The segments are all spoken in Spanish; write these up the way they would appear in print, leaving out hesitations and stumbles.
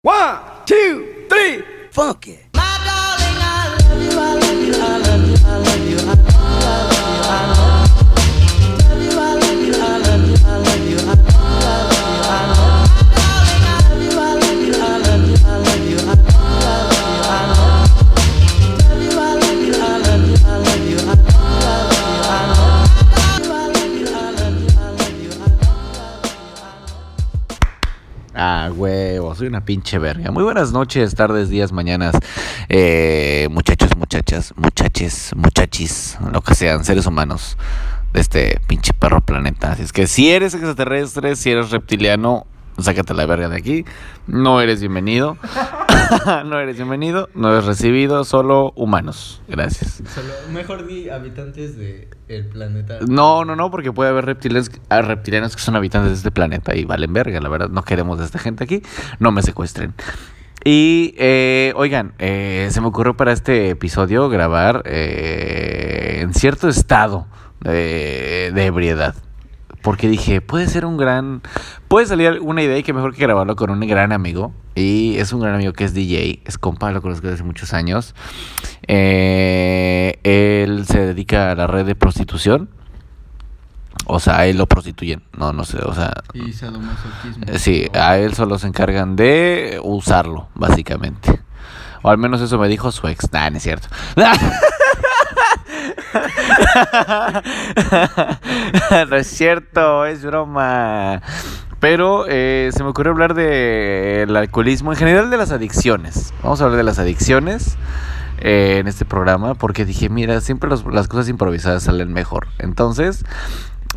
1, 2, 3, fuck it. Ah, huevo, soy una pinche verga. Muy buenas noches, tardes, días, mañanas, muchachos, muchachas, muchaches, muchachis, lo que sean, seres humanos de este pinche perro planeta. Así es que si eres extraterrestre, si eres reptiliano, sácate la verga de aquí. No eres bienvenido. No eres bienvenido, no eres recibido, solo humanos. Gracias. Solo, mejor di habitantes del planeta. No, porque puede haber reptilianos que son habitantes de este planeta y valen verga, la verdad. No queremos a esta gente aquí. No me secuestren. Y, oigan, se me ocurrió para este episodio grabar en cierto estado de ebriedad. Porque dije, puede salir una idea y que mejor que grabarlo con un gran amigo. Y es un gran amigo que es DJ, es compa, lo conozco desde hace muchos años. Él se dedica a la red de prostitución. O sea, a él lo prostituyen, no sé, o sea... Y sadomasoquismo. Sí, a él solo se encargan de usarlo, básicamente. O al menos eso me dijo su ex. Nah, no es cierto. No es cierto, es broma. Pero se me ocurrió hablar del alcoholismo, en general de las adicciones. Vamos a hablar de las adicciones en este programa, porque dije, mira, siempre las cosas improvisadas salen mejor. Entonces,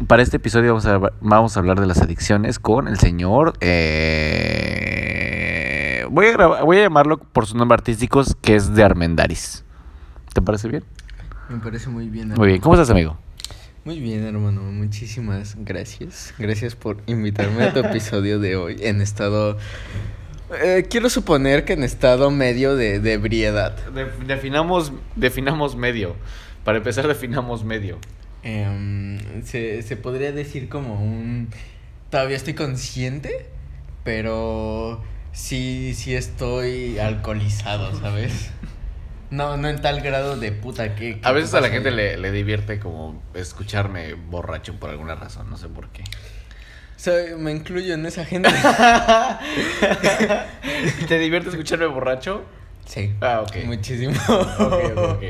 para este episodio vamos a hablar de las adicciones con el señor... Voy a llamarlo por su nombre artístico, que es D'Armendáriz. ¿Te parece bien? Me parece muy bien, hermano. Muy bien, ¿cómo estás, amigo? Muy bien, hermano, muchísimas gracias. Gracias por invitarme a tu episodio de hoy en estado... quiero suponer que en estado medio de ebriedad. Definamos medio. Para empezar, definamos medio. Se podría decir como un... Todavía estoy consciente, pero sí estoy alcoholizado, ¿sabes? No en tal grado de puta que... A veces a la gente le divierte como escucharme borracho por alguna razón, no sé por qué. O sea, me incluyo en esa gente. ¿Te divierte escucharme borracho? Sí. Ah, ok. Muchísimo. Okay.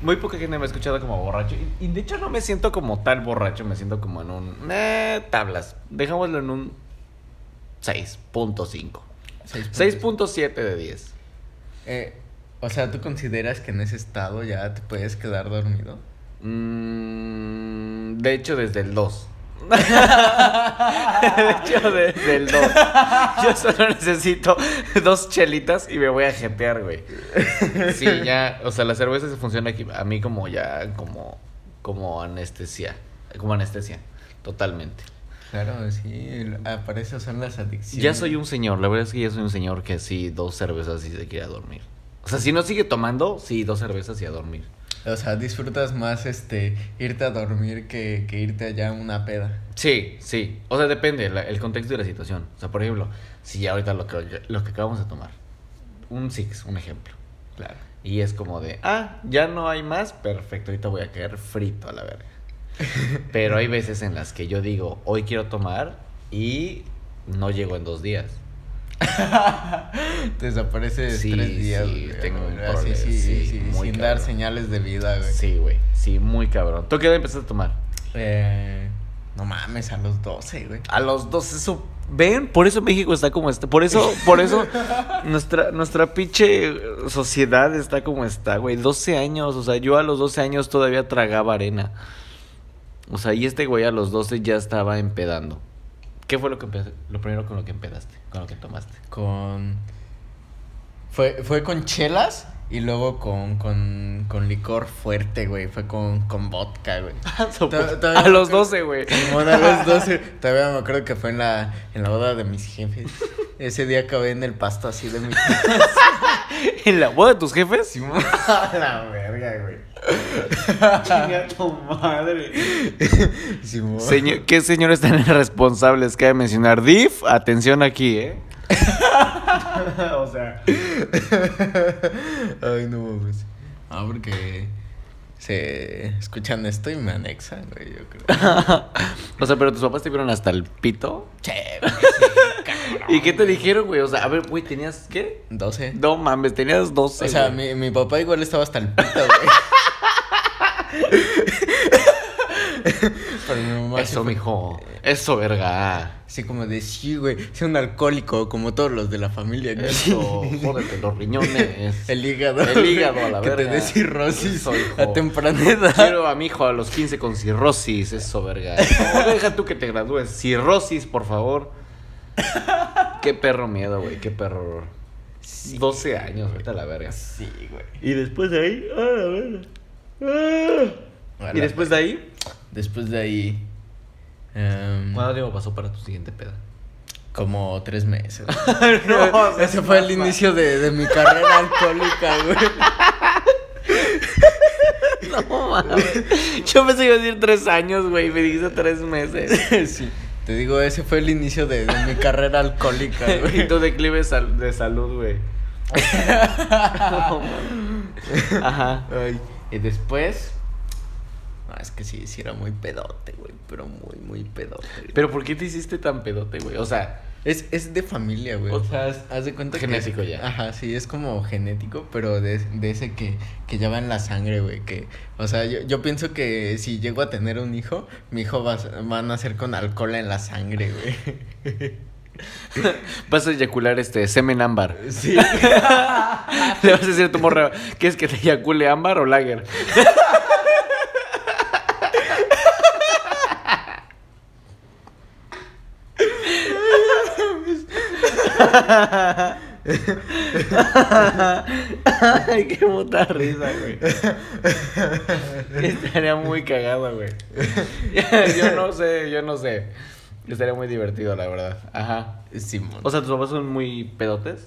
Muy poca gente me ha escuchado como borracho. Y de hecho no me siento como tal borracho, me siento como en un... tablas. Dejámoslo en un 6.5. 6.7 de 10. O sea, ¿tú consideras que en ese estado ya te puedes quedar dormido? De hecho, desde el 2. Yo solo necesito 2 chelitas y me voy a jetear, güey. Sí, ya, o sea, la cerveza se funciona aquí a mí como ya, como anestesia. Como anestesia, totalmente. Claro, sí, para eso son las adicciones. Ya soy un señor, la verdad es que ya soy un señor que sí, 2 cervezas y se quiere dormir. O sea, si no sigue tomando, sí, 2 cervezas y a dormir. O sea, disfrutas más irte a dormir que irte allá a una peda. Sí. O sea, depende el contexto y la situación. O sea, por ejemplo, si ahorita lo que acabamos de tomar, un six, un ejemplo. Claro. Y es como de, ya no hay más, perfecto, ahorita voy a caer frito a la verga. Pero hay veces en las que yo digo, hoy quiero tomar y no llego en 2 días. Desapareces 3 días. Sí, güey, tengo un problema. Sí, sin cabrón. Dar señales de vida, güey. Sí, güey. Sí, muy cabrón. ¿Tú qué edad empezaste a tomar? No mames, a los 12, güey. A los 12, eso. ¿Ven? Por eso México está como está. Por eso nuestra pinche sociedad está como está, güey. 12 años, o sea, yo a los 12 años todavía tragaba arena. O sea, y este güey a los 12 ya estaba empedando. ¿Qué fue lo primero con lo que empezaste, con lo que tomaste? Fue con chelas y luego con licor fuerte, güey. Fue con vodka, güey. A los 12, güey. A los 12. Todavía me acuerdo que fue en la boda de mis jefes. Ese día acabé en el pasto así de mi casa. ¿En la boda de tus jefes? Sí, la verga, güey. Chinga tu madre. Sí, ¿Qué señores tan irresponsables que hay de mencionar? Div, atención aquí, O sea. Ay, no mames. Ah, porque se escuchan esto y me anexan, güey, yo creo. O sea, pero tus papás te vieron hasta el pito. Che, ¿y qué te dijeron, güey? O sea, a ver, güey, ¿tenías qué? 12. No mames, tenías 12. O sea, mi papá igual estaba hasta el pito, güey. Pero mi mamá eso, fue, mijo. Eso, verga. Así como de sí, güey. Soy un alcohólico como todos los de la familia. Eso, jódete los riñones. El hígado. El hígado, a la verga. Que te dé cirrosis eso, a temprana edad. Quiero a mi hijo a los 15 con cirrosis. Eso, verga. O deja tú que te gradúes. Cirrosis, por favor. Qué perro miedo, güey. Qué perro. Sí, 12 años, vete a la verga. Sí, güey. Y después de ahí. A la verga. Y después de ahí. Después de ahí... ¿Cuánto tiempo pasó para tu siguiente peda? Como 3 meses. No, o sea, ese fue el inicio de mi carrera alcohólica, güey. No, mames. Yo pensé que iba a decir 3 años, güey. Me dijiste 3 meses. Sí. Te digo, ese fue el inicio de mi carrera alcohólica, güey. Y tu declive de salud, güey. No, ajá. Ay. Y después... Es que sí era muy pedote, güey. Pero muy pedote, güey. ¿Pero por qué te hiciste tan pedote, güey? O sea, es de familia, güey. O sea, haz de cuenta genético que... Genético ya. Ajá, sí, es como genético. Pero de ese que ya va en la sangre, güey. Que, o sea, yo pienso que si llego a tener un hijo, mi hijo va a nacer con alcohol en la sangre, güey. Vas a eyacular semen ámbar. Sí. Le vas a decir a tu morra, ¿quieres que te eyacule ámbar o lager? Ay, qué puta risa, güey. Estaría muy cagado, güey. Yo no sé. Estaría muy divertido, la verdad. Ajá. Simón. O sea, ¿tus papás son muy pedotes?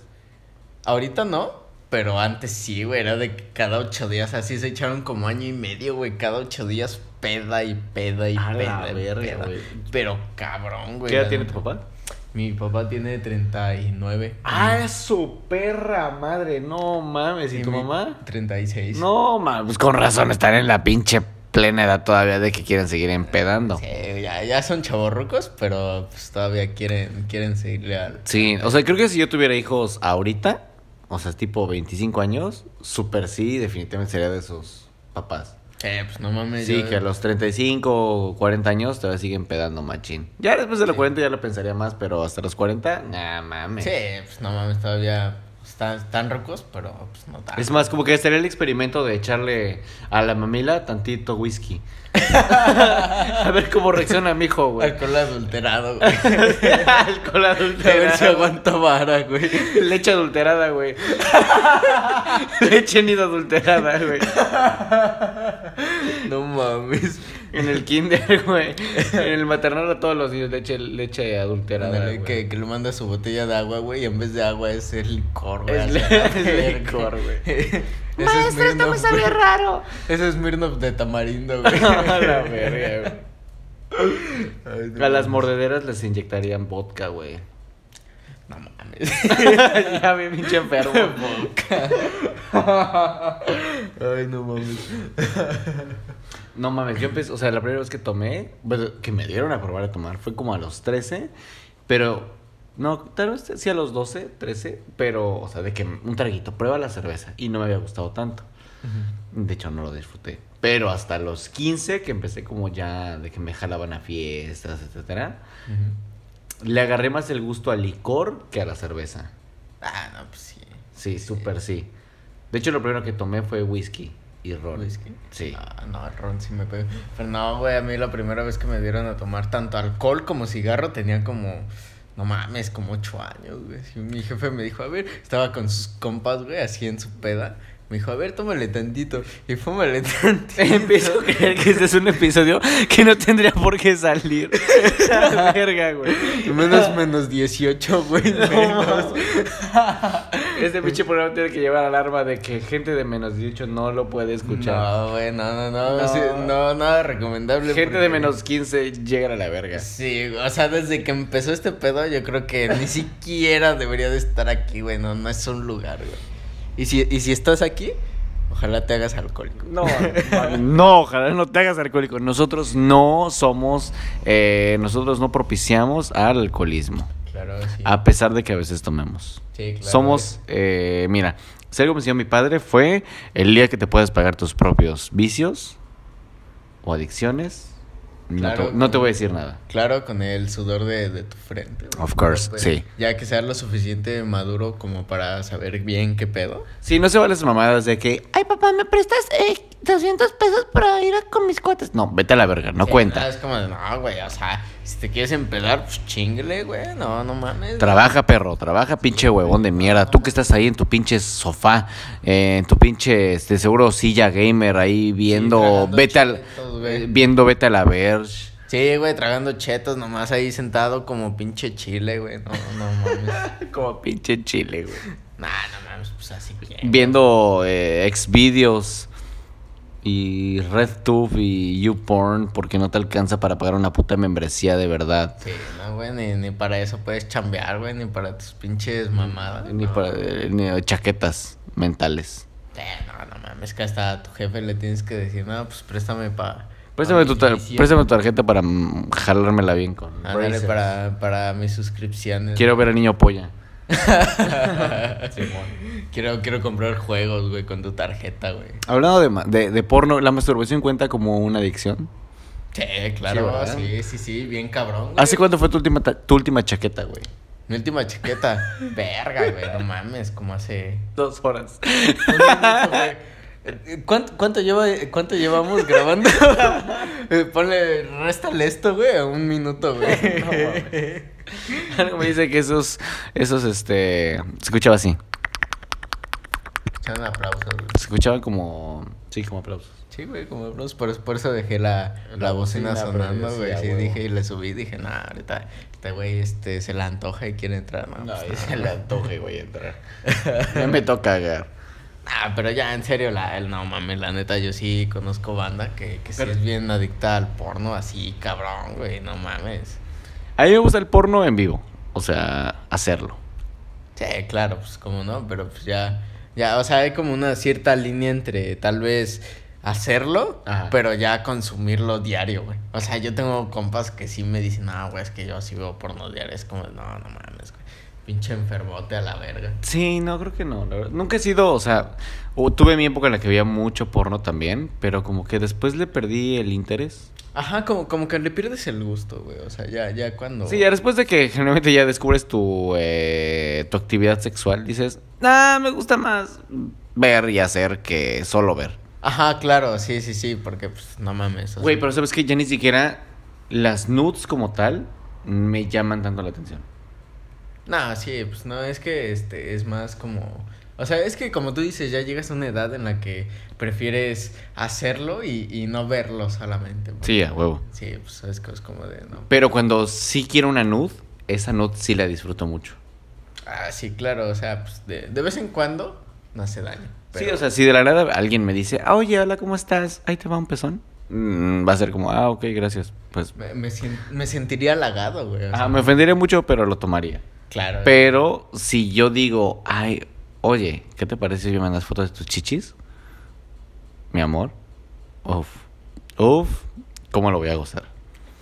Ahorita no, pero antes sí, güey. Era de cada 8 días. Así se echaron como año y medio, güey. Cada 8 días peda y peda y peda, verga, güey. Pero cabrón, güey. ¿Qué edad tiene tu papá? Mi papá tiene 39. ¡Ah, su perra madre! No mames. ¿Y tu mamá? 36. No mames. Con razón están en la pinche plena edad todavía de que quieren seguir empedando. Sí, ya son chavorrucos, pero pues todavía quieren seguirle al... Sí, o sea, creo que si yo tuviera hijos ahorita, o sea, tipo 25 años, súper sí, definitivamente sería de esos papás. Pues no mames. Sí, yo... que a los 35 o 40 años todavía siguen pedando machín. Ya después de los 40 ya lo pensaría más, pero hasta los 40, nah, mames. Sí, pues no mames, todavía están rocos, pero pues no tan. Es más, como que estaría el experimento de echarle a la mamila tantito whisky. A ver cómo reacciona mi hijo, güey. Alcohol adulterado, güey. Alcohol adulterado. A ver si aguanta vara, güey. Leche adulterada, güey. Leche nido adulterada, güey. No mames. En el kinder, güey. En el maternal a todos los niños leche adulterada, güey. Que lo manda a su botella de agua, güey. Y en vez de agua es el licor, güey. Es licor, güey. Maestro, esto me sabe raro. Ese es Smirnoff de tamarindo, güey. A la verga, güey. No, a las mordederas les inyectarían vodka, güey. No mames. Ya me pinche enfermo. Vodka. Ay, no mames. No mames, yo empecé, o sea, la primera vez que tomé, que me dieron a probar a tomar, fue como a los 13, pero, no, tal vez sí a los 12, 13, pero, o sea, de que un traguito, prueba la cerveza, y no me había gustado tanto. Uh-huh. De hecho, no lo disfruté, pero hasta los 15, que empecé como ya, de que me jalaban a fiestas, etcétera, uh-huh, le agarré más el gusto al licor que a la cerveza. Ah, no, pues sí. Sí, súper sí. De hecho, lo primero que tomé fue whisky. Y ron. ¿Whisky? Sí. Ah, no, el ron sí me pegó. Pero no, güey, a mí la primera vez que me dieron a tomar tanto alcohol como cigarro tenía como... No mames, como 8 años, güey. Y mi jefe me dijo, a ver... Estaba con sus compas, güey, así en su peda. Me dijo, a ver, tómale tantito. Y fúmale tantito. Empiezo a creer que este es un episodio que no tendría por qué salir. La verga, güey. Menos 18, güey. No. Menos... Este pinche programa tiene que llevar alarma de que gente de menos 18 no lo puede escuchar. No, güey, no. Sí, no, nada recomendable. Gente de menos 15 llega a la verga. Sí, o sea, desde que empezó este pedo, yo creo que ni siquiera debería de estar aquí, güey. No es un lugar, güey. Y si estás aquí, ojalá te hagas alcohólico. No, ojalá no te hagas alcohólico. Nosotros no propiciamos al alcoholismo. Claro, sí. A pesar de que a veces tomemos. Sí, claro. Somos, mira, algo me enseñó mi padre fue el día que te puedes pagar tus propios vicios o adicciones. Claro, no te voy a decir nada. Claro, con el sudor de tu frente. Of course, sí. Ya que seas lo suficiente maduro como para saber bien qué pedo. Sí, no se vale las mamadas de que, ay, papá, ¿me prestas 200 pesos para ir con mis cuates? No, vete a la verga, no, sí, cuenta. No, es como, no, güey, o sea, si te quieres empedar, pues chingle, güey, no mames. Trabaja, perro, trabaja, pinche huevón de mierda. Tú que estás ahí en tu pinche sofá, en tu pinche, seguro, silla gamer, ahí viendo, sí, vete a la verga. Sí, güey, tragando chetos nomás ahí sentado como pinche chile, güey. No mames. Como pinche chile, güey. No mames, pues así que... Viendo Xvideos y RedTube y YouPorn porque no te alcanza para pagar una puta membresía de verdad. Sí, no, güey, ni para eso puedes chambear, güey, ni para tus pinches mamadas. Ni para ni chaquetas mentales. No mames, que hasta a tu jefe le tienes que decir, no, pues préstame para... Préstame tu tarjeta para jalármela bien con... Ándale, para mis suscripciones. Quiero ver al niño polla. Sí, bueno. Quiero comprar juegos, güey, con tu tarjeta, güey. Hablando de porno, ¿la masturbación cuenta como una adicción? Sí, claro, sí, bien cabrón, güey. ¿Hace cuánto fue tu última chaqueta, güey? Mi última chaqueta. Verga, güey, no mames, como hace... 2 horas. Güey. ¿Cuánto llevamos grabando? Ponle, réstale esto, güey, a 1 minuto, güey. No mames. Algo me dice que esos se escuchaba así. Escuchaban aplausos, güey. Se escuchaban como... Sí, como aplausos. Sí, güey, como aplausos. Por eso dejé la bocina sonando, güey. Sí, dije, y le subí, dije, nah, ahorita... güey, se le antoja y quiere entrar, ¿no? No, pues, se le antoja y voy a entrar. Ya me toca cagar. Ah, pero ya, en serio, no mames, la neta, yo sí conozco banda que sí es bien adicta al porno, así, cabrón, güey, no mames. A mí me gusta el porno en vivo, o sea, hacerlo. Sí, claro, pues, cómo no, pero pues ya, o sea, hay como una cierta línea entre, tal vez, hacerlo, ajá, pero ya consumirlo diario, güey. O sea, yo tengo compas que sí me dicen, no, güey, es que yo sí veo porno diario, es como, no mames, güey. Pinche enfermote a la verga. Sí, no, creo que no, la verdad. Nunca he sido, o sea, tuve mi época en la que veía mucho porno también, pero como que después le perdí el interés. Ajá, como que le pierdes el gusto, güey, o sea, ya cuando... Sí, ya después de que generalmente ya descubres tu actividad sexual, dices, me gusta más ver y hacer que solo ver. Ajá, claro, sí, porque pues no mames. Güey, pero sabes que ya ni siquiera las nudes como tal me llaman tanto la atención. No, sí, pues no, es que es más como... O sea, es que como tú dices, ya llegas a una edad en la que prefieres hacerlo y no verlo solamente. Porque, sí, a huevo. Sí, pues es como de... no. Pero cuando sí quiero una nude, esa nude sí la disfruto mucho. Ah, sí, claro, o sea, pues de vez en cuando no hace daño. Pero... Sí, o sea, si de la nada alguien me dice, oye, hola, ¿cómo estás? Ahí te va un pezón. Va a ser como, ok, gracias. Pues me sentiría halagado, güey. O sea, me ofendería mucho, pero lo tomaría. Claro. Pero si yo digo, ay, oye, ¿qué te parece si me mandas fotos de tus chichis? Mi amor. Uf, ¿cómo lo voy a gozar?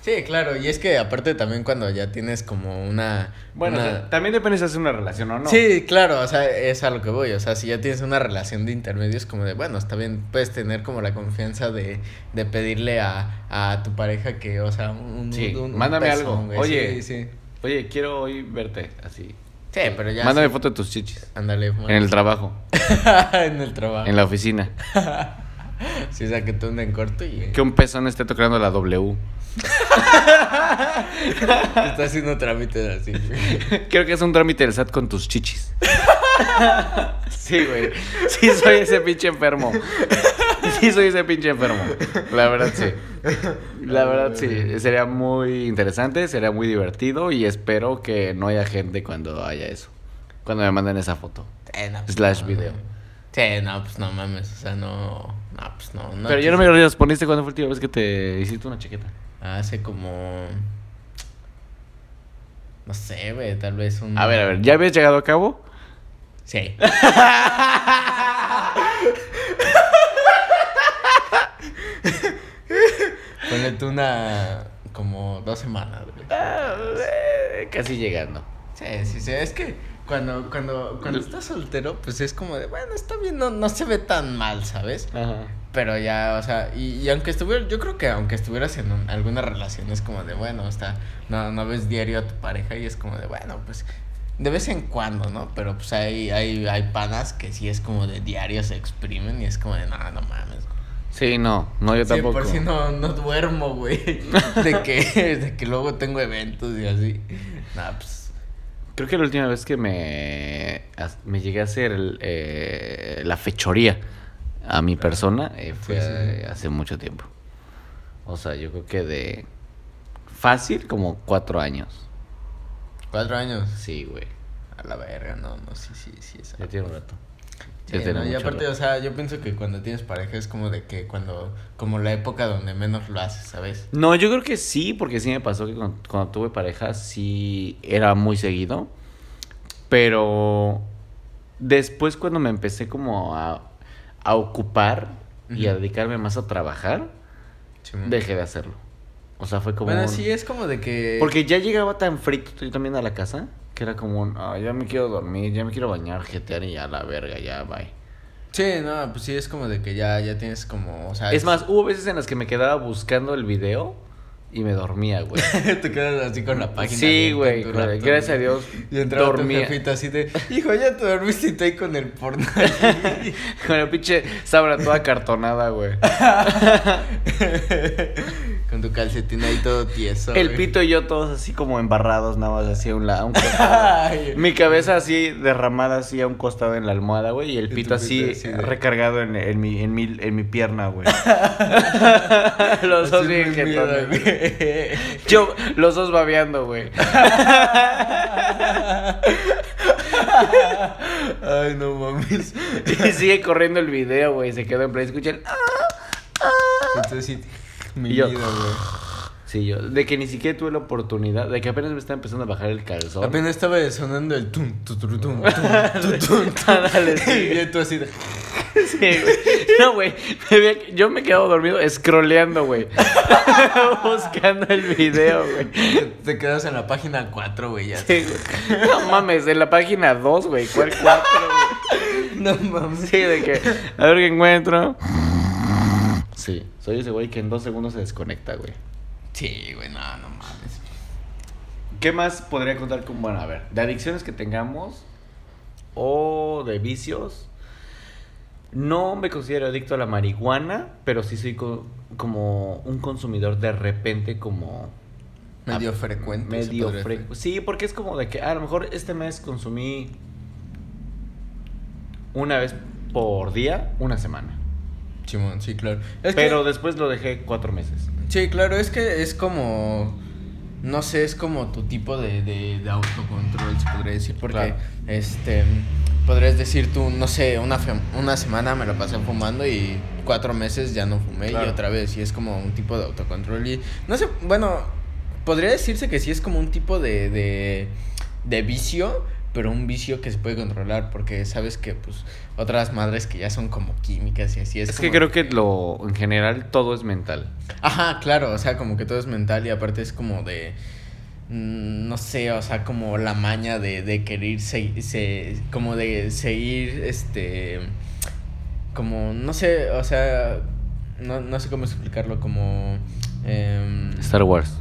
Sí, claro, y es que aparte también cuando ya tienes como una... Bueno, o sea, también depende si haces una relación o no. Sí, claro, o sea, es a lo que voy, o sea, si ya tienes una relación de intermedios como de, bueno, está bien, puedes tener como la confianza de pedirle a tu pareja que, o sea, un mándame pezón, algo, güey. Oye, sí. Oye, quiero hoy verte, así. Sí, pero ya... Mándame foto de tus chichis. Ándale. En el trabajo. En el trabajo. En la oficina. Sí, o sea, que tú andas en corto y... Que un pezón esté tocando la W. Está haciendo trámites así. Creo que es un trámite del SAT con tus chichis. Sí, güey. Sí, soy ese pinche enfermo. Sí, soy ese pinche enfermo. La verdad, sí. La verdad, sí. Sería muy interesante, sería muy divertido y espero que no haya gente cuando haya eso. cuando me mandan esa foto. No, slash no, video. Sí, no, pues no mames, o sea, no... No, pues no, no. Pero yo no me respondiste cuando fue el tío, ves que te hiciste una chaqueta. Hace como... No sé, güey, tal vez un... a ver, ¿ya habías llegado a cabo? Sí. Ponete una... como 2 semanas, güey. Casi llegando. Sí, es que cuando estás soltero, pues es como de, bueno, está bien, no se ve tan mal, ¿sabes? Ajá. Pero ya, o sea, y aunque estuviera, yo creo que aunque estuvieras en alguna relación, es como de, bueno, o sea, no ves diario a tu pareja y es como de, bueno, pues, de vez en cuando, ¿no? Pero pues hay panas que sí es como de diario se exprimen y es como de, no mames. Sí, no, yo tampoco. Sí, por si no duermo, güey, de que luego tengo eventos y así. Nah, pues. Creo que la última vez que me llegué a hacer la fechoría a mi persona fue hace mucho tiempo. O sea, yo creo que de fácil como 4 años. ¿4 años? Sí, güey. A la verga, no, sí. Ya tiene un rato. Sí, no, y aparte, rato. O sea, yo pienso que cuando tienes pareja es como de que cuando... Como la época donde menos lo haces, ¿sabes? No, yo creo que sí, porque sí me pasó que cuando tuve pareja sí era muy seguido. Pero después cuando me empecé como a ocupar y a dedicarme más a trabajar, dejé de hacerlo. O sea, fue como... Bueno, sí, es como de que... Porque ya llegaba tan frito yo también a la casa... Que era como ya me quiero dormir, ya me quiero bañar, jetear y ya la verga, ya bye. Sí, no, pues sí, es como de que ya tienes como, o sea... Es más, hubo veces en las que me quedaba buscando el video y me dormía, güey. Te quedas así con la página. Sí, güey, gracias a Dios. Y entraba dormía. Tu jefita así de, hijo, ya te dormiste y te ahí con el porno. Con la pinche sabra toda cartonada, güey. Con tu calcetín ahí todo tieso. El pito y yo todos así como embarrados, nada más así a un lado. Mi cabeza así derramada así a un costado en la almohada, güey. Y el pito así recargado en mi pierna, güey. Los dos bien jetones, güey. Yo, los dos babeando, güey. Ay, no mames. Y sigue corriendo el video, güey. Se quedó en play. Escuchen. Entonces sí. Mi vida, güey. Sí, yo. De que ni siquiera tuve la oportunidad. De que apenas me estaba empezando a bajar el calzón. Apenas estaba sonando el tum, tuturutum, tum. Dale, sí. Y tú así de... Sí, güey. No, güey. Yo me quedaba dormido scrolleando, güey. Buscando el video, güey. Te quedas en la página 4, güey. Ya. Sí, güey. No mames, en la página 2, güey. ¿Cuál 4, güey? No mames. Sí, de que... A ver qué encuentro. Sí, soy ese güey que en 2 segundos se desconecta, güey. Sí, güey, no mames. ¿Qué más podría contar con, bueno, a ver, de adicciones que tengamos o de vicios? No me considero adicto a la marihuana, pero sí soy como un consumidor de repente como... Medio frecuente. Medio frecuente. Sí, porque es como de que a lo mejor este mes consumí una vez por día, una semana. Simón, sí, claro. Es pero que... después lo dejé 4 meses. Sí, claro, es que es como... No sé, es como tu tipo de autocontrol, se podría decir. Porque, claro. Podrías decir tú, no sé, una semana me la pasé fumando y 4 meses ya no fumé, claro. Y otra vez, y es como un tipo de autocontrol. Y no sé, bueno, podría decirse que sí es como un tipo de vicio... Pero un vicio que se puede controlar, porque sabes que, pues, otras madres que ya son como químicas y así. Es que creo que en general, todo es mental. Ajá, claro, o sea, como que todo es mental y aparte es como de, no sé, o sea, como la maña de querer como de seguir, como, no sé, o sea, no sé cómo explicarlo, como... Star Wars.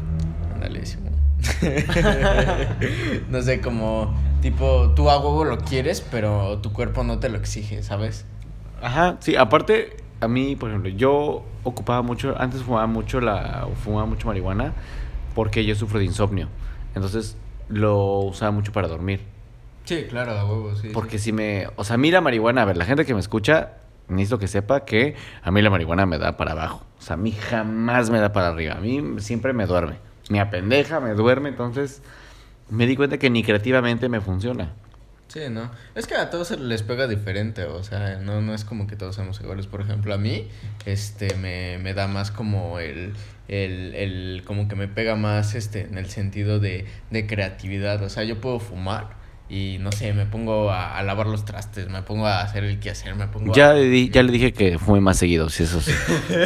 Ándale, sí. No sé, como... Tipo, tú a huevo lo quieres, pero tu cuerpo no te lo exige, ¿sabes? Ajá, sí, aparte, a mí, por ejemplo, yo ocupaba mucho, antes fumaba mucho marihuana porque yo sufro de insomnio. Entonces, lo usaba mucho para dormir. Sí, claro, a huevo, sí. Porque sí. Si me, o sea, a mí la marihuana, a ver, la gente que me escucha, necesito que sepa que a mí la marihuana me da para abajo. O sea, a mí jamás me da para arriba, a mí siempre me duerme. Me apendeja, me duerme, entonces... Me di cuenta que ni creativamente me funciona. Sí, no. Es que a todos les pega diferente, o sea, no es como que todos seamos iguales. Por ejemplo, a mí, me da más como el como que me pega más, en el sentido de creatividad. O sea, yo puedo fumar y, no sé, me pongo a lavar los trastes, me pongo a hacer el quehacer, me pongo ya le dije que fume más seguido, si eso sí.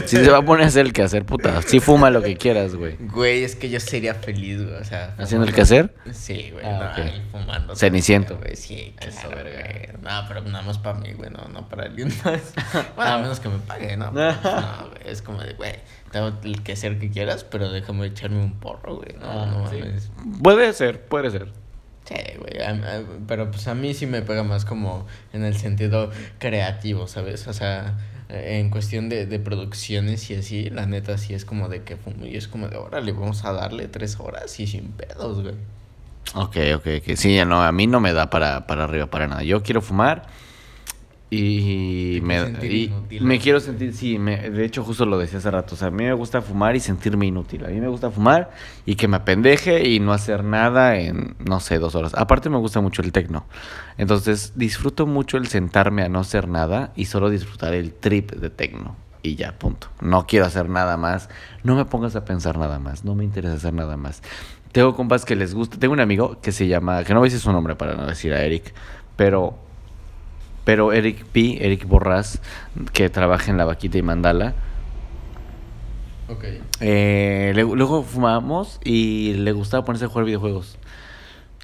Si se va a poner a hacer el quehacer, puta, sí fuma lo que quieras, güey. Güey, es que yo sería feliz, güey, o sea... ¿Haciendo el quehacer? Sí, güey, okay. Fumando. Ceniciento. Güey, sí, claro, eso, güey. No, pero nada más para mí, güey, no para alguien más. Bueno, a menos que me pague, ¿no? Pero, no, güey, es como de, güey, tengo el quehacer que quieras, pero déjame echarme un porro, güey. No sí. Mames. Puede ser. Sí, güey, pero pues a mí sí me pega más como en el sentido creativo, ¿sabes? O sea, en cuestión de producciones y así, la neta sí es como de que fumo y es como de, órale, vamos a darle 3 horas y sin pedos, güey. Ok, sí, ya no, a mí no me da para arriba para nada. Yo quiero fumar y me quiero sentir, sí, de hecho justo lo decía hace rato, o sea, a mí me gusta fumar y sentirme inútil, a mí me gusta fumar y que me apendeje y no hacer nada en, no sé, 2 horas, aparte me gusta mucho el techno, entonces disfruto mucho el sentarme a no hacer nada y solo disfrutar el trip de techno y ya, punto, no quiero hacer nada más, no me pongas a pensar nada más, no me interesa hacer nada más. Tengo compas que les gusta, tengo un amigo que se llama, que no voy a decir su nombre para no decir a Eric, pero Eric Borrás, que trabaja en La Vaquita y Mandala. Ok. Luego fumamos y le gustaba ponerse a jugar videojuegos.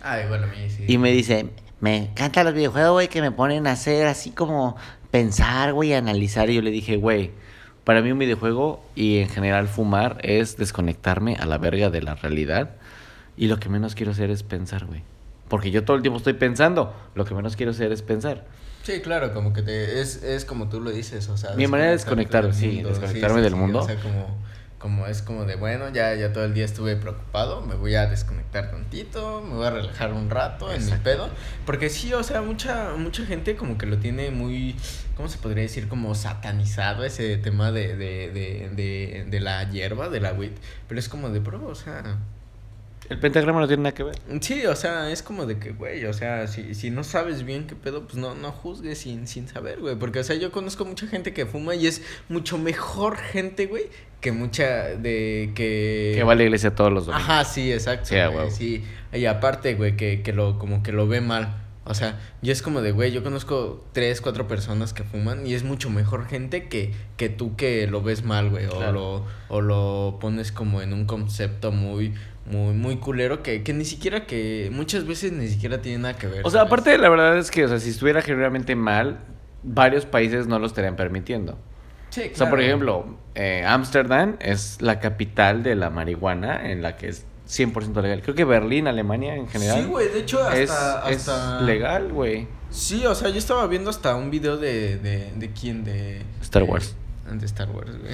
Ay, bueno, a mí sí. Y me dice, me encantan los videojuegos, güey, que me ponen a hacer así como pensar, güey, analizar. Y yo le dije, güey, para mí un videojuego y en general fumar es desconectarme a la verga de la realidad. Y lo que menos quiero hacer es pensar, güey. Porque yo todo el tiempo estoy pensando. Lo que menos quiero hacer es pensar. Sí, claro, como que es como tú lo dices, o sea... Mi manera de desconectarme del mundo. O sea, como es como de, bueno, ya todo el día estuve preocupado, me voy a desconectar tantito, me voy a relajar un rato. Exacto. En mi pedo. Porque sí, o sea, mucha gente como que lo tiene muy, ¿cómo se podría decir? Como satanizado ese tema de la hierba, de la weed, pero es como de, bro, o sea... El pentagrama no tiene nada que ver. Sí, o sea, es como de que, güey, o sea, si no sabes bien qué pedo, pues no juzgues sin saber, güey. Porque, o sea, yo conozco mucha gente que fuma y es mucho mejor gente, güey, que mucha de que... Que va a la iglesia todos los domingos. Ajá, sí, exacto, yeah, güey, wow. Sí. Y aparte, güey, que lo como que lo ve mal. O sea, yo es como de, güey, yo conozco 3, 4 personas que fuman y es mucho mejor gente que tú que lo ves mal, güey. Claro. O lo pones como en un concepto muy... Muy, muy culero que ni siquiera que... Muchas veces ni siquiera tiene nada que ver. O sea, ¿sabes? Aparte, la verdad es que, o sea, si estuviera generalmente mal, varios países no lo estarían permitiendo. Sí, claro. O sea, por ejemplo, Ámsterdam es la capital de la marihuana, en la que es 100% legal. Creo que Berlín, Alemania en general... Sí, güey, de hecho hasta... Es legal, güey. Sí, o sea, yo estaba viendo hasta un video de quién, de... Star Wars. De Star Wars, güey.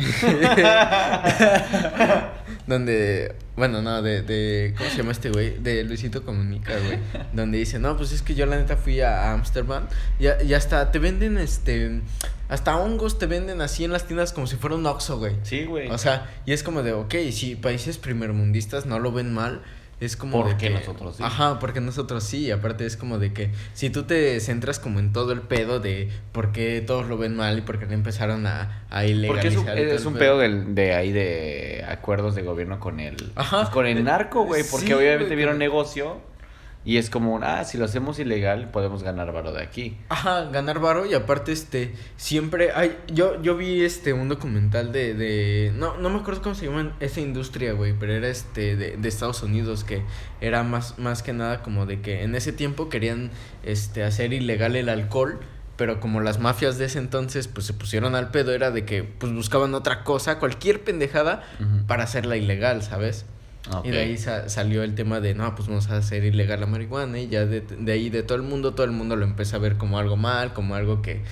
Donde... Bueno, no, de ¿cómo se llama este güey? De Luisito Comunica, güey. Donde dice, no, pues es que yo la neta fui a Ámsterdam y hasta te venden, hasta hongos te venden así en las tiendas como si fuera un Oxxo, güey. Sí, güey. O sea, y es como de, okay, si países primermundistas no lo ven mal, es como porque de que... nosotros sí. Ajá, porque nosotros sí. Y aparte es como de que si tú te centras como en todo el pedo de por qué todos lo ven mal y por qué no empezaron a ilegalizar. Porque es un pedo de ahí de acuerdos de gobierno con el... Ajá, con el narco, güey. Porque sí, obviamente güey, vieron negocio y es como, si lo hacemos ilegal podemos ganar varo de aquí. Ajá, ganar varo. Y aparte siempre hay... Yo vi un documental de... No me acuerdo cómo se llama esa industria, güey, pero era de Estados Unidos, que era más que nada como de que en ese tiempo querían hacer ilegal el alcohol, pero como las mafias de ese entonces pues se pusieron al pedo, era de que pues buscaban otra cosa, cualquier pendejada, uh-huh, para hacerla ilegal, ¿sabes? Okay. Y de ahí salió el tema de, no, pues vamos a hacer ilegal la marihuana. Y ya de ahí de todo el mundo lo empezó a ver como algo mal, como algo que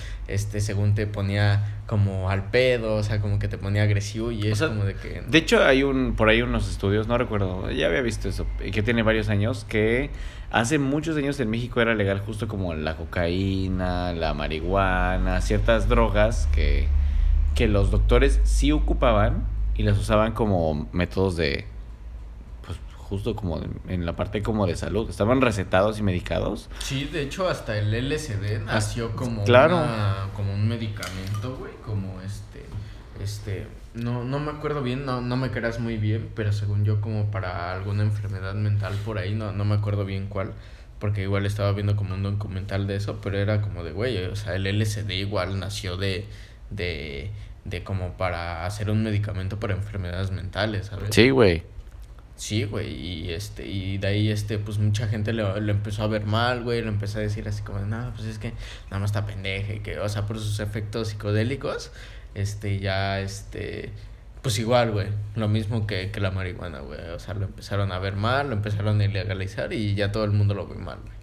según te ponía como al pedo, o sea, como que te ponía agresivo. Y es, o sea, como de que... De hecho hay por ahí unos estudios, no recuerdo, ya había visto eso, que tiene varios años, que hace muchos años en México era legal justo como la cocaína, la marihuana, ciertas drogas que los doctores sí ocupaban y las usaban como métodos de justo como en la parte como de salud. Estaban recetados y medicados. Sí, de hecho hasta el LSD nació como, claro, como un medicamento, güey, como no me acuerdo bien, no me creas muy bien, pero según yo como para alguna enfermedad mental por ahí, no me acuerdo bien cuál, porque igual estaba viendo como un documental de eso, pero era como de, güey, o sea, el LSD igual nació de como para hacer un medicamento para enfermedades mentales, ¿sabes? Sí, güey. Sí, güey, y de ahí, pues mucha gente lo empezó a ver mal, güey, lo empezó a decir así como, no, pues es que nada más está pendeja, y que, o sea, por sus efectos psicodélicos, pues igual, güey, lo mismo que la marihuana, güey, o sea, lo empezaron a ver mal, lo empezaron a ilegalizar y ya todo el mundo lo ve mal, güey.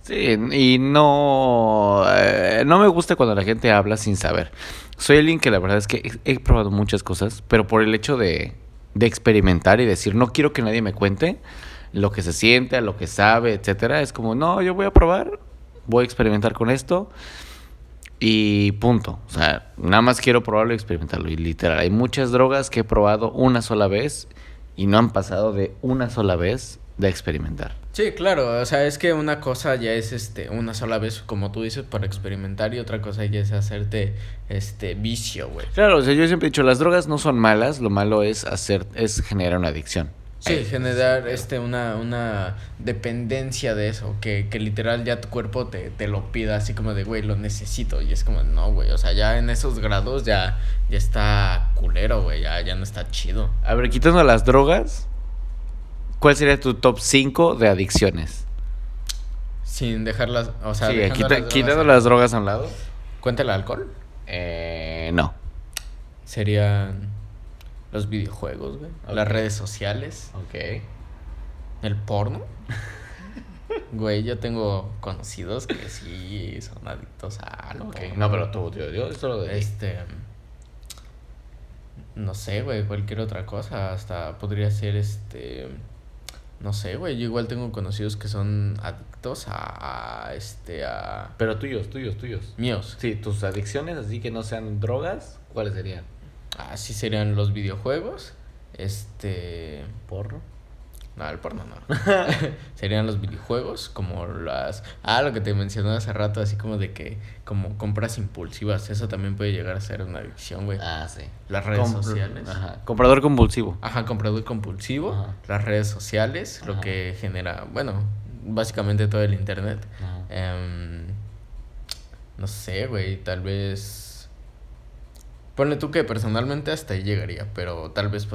Sí, y no me gusta cuando la gente habla sin saber. Soy alguien que la verdad es que he probado muchas cosas, pero por el hecho de experimentar y decir, no quiero que nadie me cuente lo que se siente, lo que sabe, etcétera. Es como, no, yo voy a probar, voy a experimentar con esto y punto. O sea, nada más quiero probarlo y experimentarlo. Y literal, hay muchas drogas que he probado una sola vez y no han pasado de una sola vez de experimentar. Sí, claro, o sea, es que una cosa ya es una sola vez, como tú dices, para experimentar, y otra cosa ya es hacerte vicio, güey. Claro, o sea, yo siempre he dicho, las drogas no son malas, lo malo es generar una adicción. Sí, generar una dependencia de eso, que literal ya tu cuerpo te lo pida así como de, güey, lo necesito, y es como, no, güey, o sea, ya en esos grados ya está culero, güey, ya no está chido. A ver, quitando las drogas, ¿cuál sería tu top 5 de adicciones? Sin dejarlas, o sea, sí, quitando las drogas a un lado. ¿Cuenta el alcohol? No. Serían los videojuegos, güey. Okay. Las redes sociales. Ok. El porno. Güey, yo tengo conocidos que sí son adictos a algo. Okay. No, pero tú, tío, yo solo de... No sé, güey, cualquier otra cosa. Hasta podría ser No sé, güey, yo igual tengo conocidos que son adictos a... Pero tuyos. Míos. Sí, tus adicciones, así que no sean drogas, ¿cuáles serían? Ah, sí, serían los videojuegos, ¿Porno? No, el porno no. Serían los videojuegos, como lo que te mencioné hace rato, así como de que... Como compras impulsivas, eso también puede llegar a ser una adicción, güey. Ah, sí. Las redes sociales. Ajá. Comprador compulsivo. Ajá, comprador compulsivo. Ajá. Las redes sociales, ajá, lo que genera... Bueno, básicamente todo el internet. Ajá. No sé, güey, tal vez... Ponle tú que personalmente hasta ahí llegaría, pero tal vez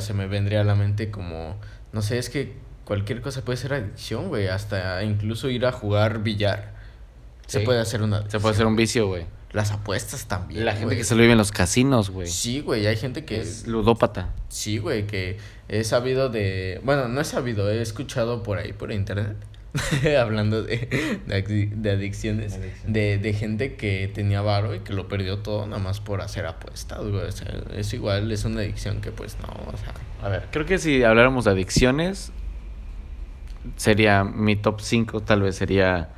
se me vendría a la mente como, no sé, es que cualquier cosa puede ser adicción, güey, hasta incluso ir a jugar billar. Sí. Se puede hacer un vicio, güey. Las apuestas también, la gente, güey, que se lo vive en los casinos, güey. Sí, güey, hay gente que es ludópata. Sí, güey, que he sabido de... Bueno, no he sabido, he escuchado por ahí, por internet, hablando de adicciones, de gente que tenía varo y que lo perdió todo nada más por hacer apuestas, güey. O sea, eso igual es una adicción que pues no, o sea... A ver, creo que si habláramos de adicciones, sería mi top 5, tal vez sería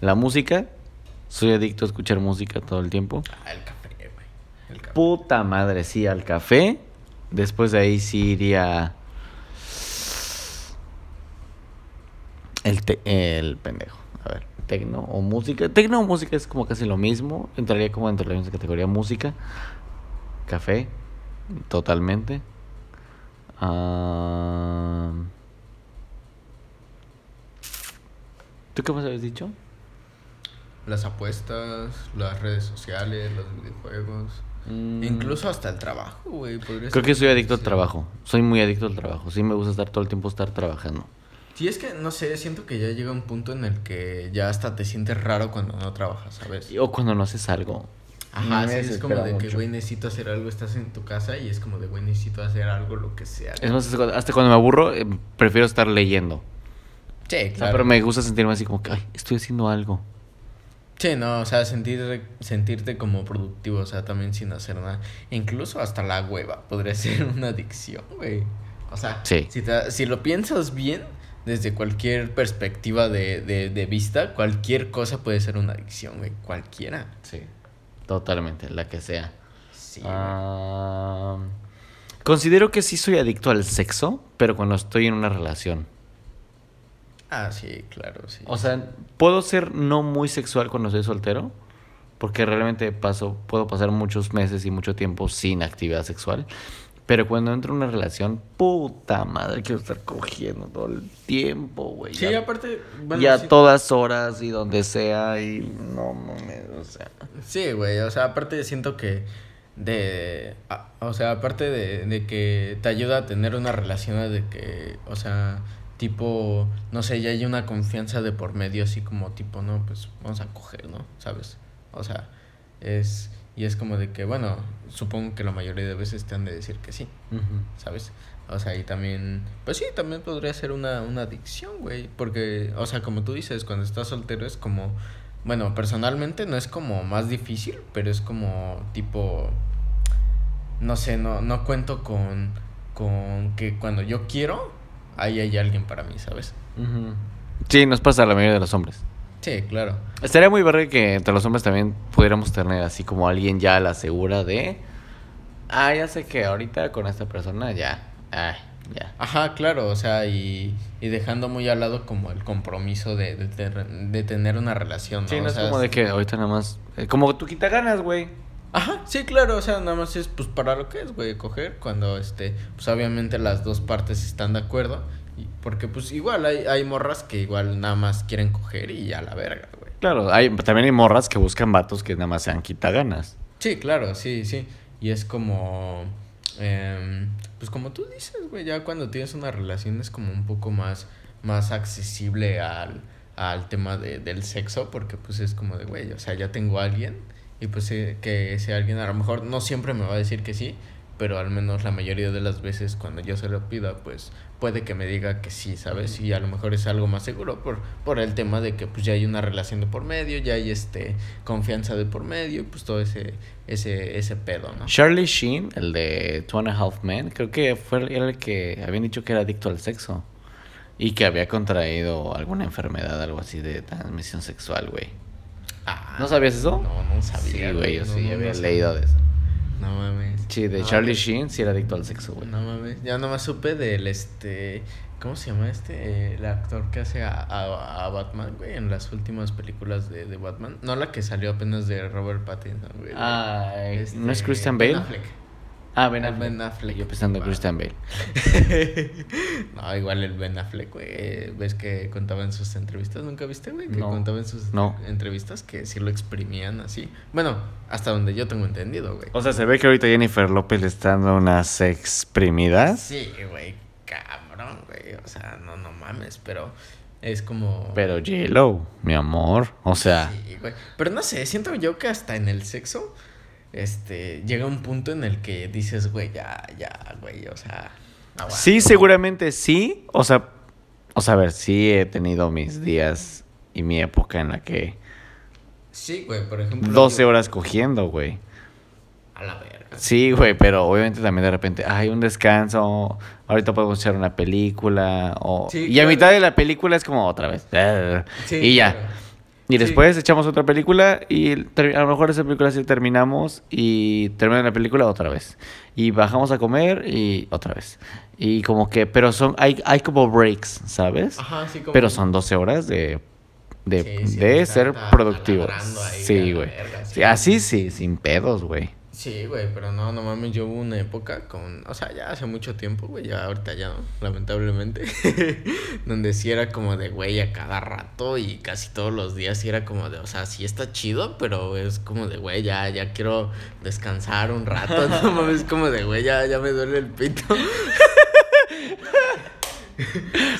la música. Soy adicto a escuchar música todo el tiempo. Ah, el café, güey. El café. Puta madre, sí, al café. Después de ahí sí iría... El pendejo, a ver, tecno o música es como casi lo mismo, entraría como dentro de la misma categoría, música, café, totalmente, ¿tú qué más habías dicho? Las apuestas, las redes sociales, los videojuegos, incluso hasta el trabajo, güey. Creo que soy adicto al trabajo, soy muy adicto al trabajo, sí me gusta estar todo el tiempo trabajando. Sí, es que, no sé, siento que ya llega un punto en el que ya hasta te sientes raro cuando no trabajas, ¿sabes? O cuando no haces algo. Ajá, sí, es como de que, güey, necesito hacer algo, estás en tu casa y es como de, güey, necesito hacer algo, lo que sea. Es más, hasta cuando me aburro, prefiero estar leyendo. Sí, claro. O sea, pero me gusta sentirme así como que, ay, estoy haciendo algo. Sí, no, o sea, sentirte como productivo, o sea, también sin hacer nada. Incluso hasta la hueva podría ser una adicción, güey. O sea, sí. Si lo piensas bien... Desde cualquier perspectiva de vista, cualquier cosa puede ser una adicción, güey. Cualquiera. Sí. Totalmente, la que sea. Sí. Considero que sí soy adicto al sexo, pero cuando estoy en una relación. Ah, sí, claro, sí. O sea, puedo ser no muy sexual cuando soy soltero, porque realmente puedo pasar muchos meses y mucho tiempo sin actividad sexual. Pero cuando entro en una relación, puta madre, quiero estar cogiendo todo el tiempo, güey. Sí, aparte... Bueno, y a todas horas y donde sea y... No mames, o sea... Sí, güey, o sea, aparte siento que... O sea, aparte de que te ayuda a tener una relación de que... O sea, tipo... No sé, ya hay una confianza de por medio así como tipo... No, pues vamos a coger, ¿no? ¿Sabes? O sea, es... Y es como de que, bueno, supongo que la mayoría de veces te han de decir que sí, uh-huh. ¿Sabes? O sea, y también, pues sí, también podría ser una adicción, güey. Porque, o sea, como tú dices, cuando estás soltero es como, bueno, personalmente no es como más difícil, pero es como tipo, no sé, no cuento con que cuando yo quiero, ahí hay alguien para mí, ¿sabes? Uh-huh. Sí, nos pasa a la mayoría de los hombres. Sí, claro. Estaría muy verga que entre los hombres también pudiéramos tener así como alguien ya a la segura de... Ah, ya sé que ahorita con esta persona ya... Ah, ya. Ajá, claro, o sea, y dejando muy al lado como el compromiso de tener una relación, ¿no? Sí, no es como de que ahorita nada más... Como tú quita ganas, güey. Ajá, sí, claro, o sea, nada más es pues para lo que es, güey, coger cuando pues obviamente las dos partes están de acuerdo... Porque pues igual hay morras que igual nada más quieren coger y a la verga, güey. Claro, también hay morras que buscan vatos que nada más sean quitaganas. Sí, claro, sí, sí. Y es como... pues como tú dices, güey, ya cuando tienes una relación es como un poco más accesible al tema del sexo. Porque pues es como de, güey, o sea, ya tengo a alguien. Y pues que ese alguien a lo mejor no siempre me va a decir que sí. Pero al menos la mayoría de las veces cuando yo se lo pida, pues puede que me diga que sí, ¿sabes? Y a lo mejor es algo más seguro por el tema de que pues ya hay una relación de por medio, ya hay confianza de por medio, pues todo ese pedo, ¿no? Charlie Sheen, el de Two and a Half Men, creo que era el que habían dicho que era adicto al sexo y que había contraído alguna enfermedad, algo así de transmisión sexual, güey. Ah, ¿no sabías eso? No sabía. Sí, güey, yo sí había leído de eso. No mames. Sí, de Charlie Sheen sí era adicto al sexo, güey. No mames. Ya nomás supe del ¿cómo se llama el actor que hace a Batman, güey, en las últimas películas de Batman? No, la que salió apenas de Robert Pattinson, güey. Ah, ¿no es Christian Bale? Ben Affleck. Ah, Ben Affleck. Yo pensando en Christian Bale. No, igual el Ben Affleck, güey. ¿Ves que contaba en sus entrevistas? ¿Nunca viste, güey? Que contaba en sus entrevistas que sí lo exprimían así. Bueno, hasta donde yo tengo entendido, güey. O sea, se ve que ahorita Jennifer López le está dando unas exprimidas. Sí, güey, cabrón, güey. O sea, no mames, pero... Es como... Pero J-Lo, mi amor. O sea... Sí, güey. Pero no sé, siento yo que hasta en el sexo... llega un punto en el que dices, güey, ya, güey, o sea... Aguanto. Sí, seguramente sí, o sea, a ver, sí he tenido mis días y mi época en la que... Sí, güey, por ejemplo... 12 horas cogiendo, güey. A la verga. Sí, güey, pero obviamente también de repente, hay un descanso, ahorita podemos echar una película, o... Sí, y claro. A mitad de la película es como otra vez, sí, y ya... Claro. Y después echamos otra película y a lo mejor esa película sí terminamos y termina la película otra vez. Y bajamos a comer y otra vez. Y como que, pero hay como breaks, ¿sabes? Ajá, sí, como... Pero son 12 horas de ser productivos. Sí, güey. Sí, así sí, sin pedos, güey. Sí, güey, pero no mames, yo hubo una época con... O sea, ya hace mucho tiempo, güey, ya ahorita ya no, lamentablemente. Donde sí era como de, güey, a cada rato y casi todos los días sí era como de... O sea, sí está chido, pero es como de, güey, ya quiero descansar un rato. No mames, como de, güey, ya me duele el pito.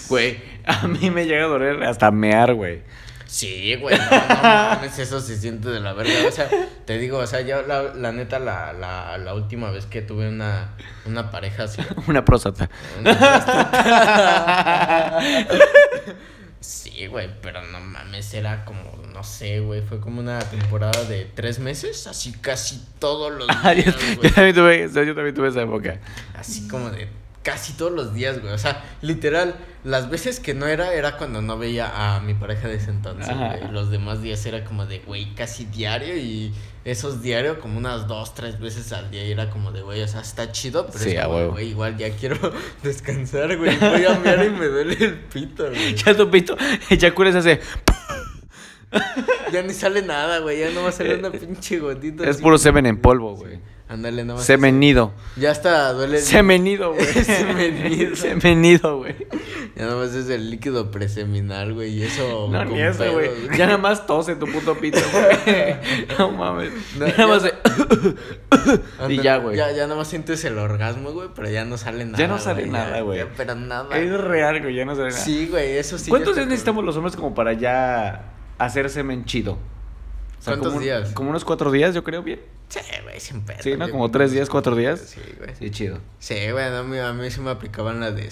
Güey, a mí me llega a doler hasta mear, güey. Sí, güey, no mames, eso se siente de la verga. O sea, te digo, o sea, yo la neta, la última vez que tuve una pareja así. Una próstata. Sí, güey, pero no mames, era como, no sé, güey, fue como una temporada de 3 meses, así casi todos los días, güey. Yo también tuve esa época. Así como de casi todos los días, güey. O sea, literal, las veces que no era, era cuando no veía a mi pareja de ese entonces, güey. Los demás días era como de, güey, casi diario. Y esos diario como unas 2, 3 veces al día. Y era como de, güey, o sea, está chido. Pero sí, es como, güey, igual ya quiero descansar, güey. Voy a mirar y me duele el pito, güey. Ya tu pito eyaculas hace... Ya ni sale nada, güey. Ya no va a salir una pinche gotita. Es así, puro semen en polvo, güey. Ándale, nada más. Semenido. Ya hasta duele. Semenido, güey. Semenido. Semenido, güey. Ya nada más es el líquido preseminal, güey. Y eso. No, ni eso, güey. Ya nada más tose tu puto pito, güey. No mames. No, ya nada más. Andale, y ya, güey. Ya nada más sientes el orgasmo, güey. Pero ya no sale nada. Ya no sale nada, güey. Pero nada. Es real, güey. Ya no sale nada. Sí, güey. Eso sí. ¿Cuántos días necesitamos los hombres como para ya hacer semen chido? O sea, ¿cuántos días? Como unos 4 días, yo creo, bien. Sí, güey, sin pedo. Sí, ¿no? Como 3 días, 4 días. Sí, güey. Sí, chido. Sí, güey, no, a mí se me aplicaban la de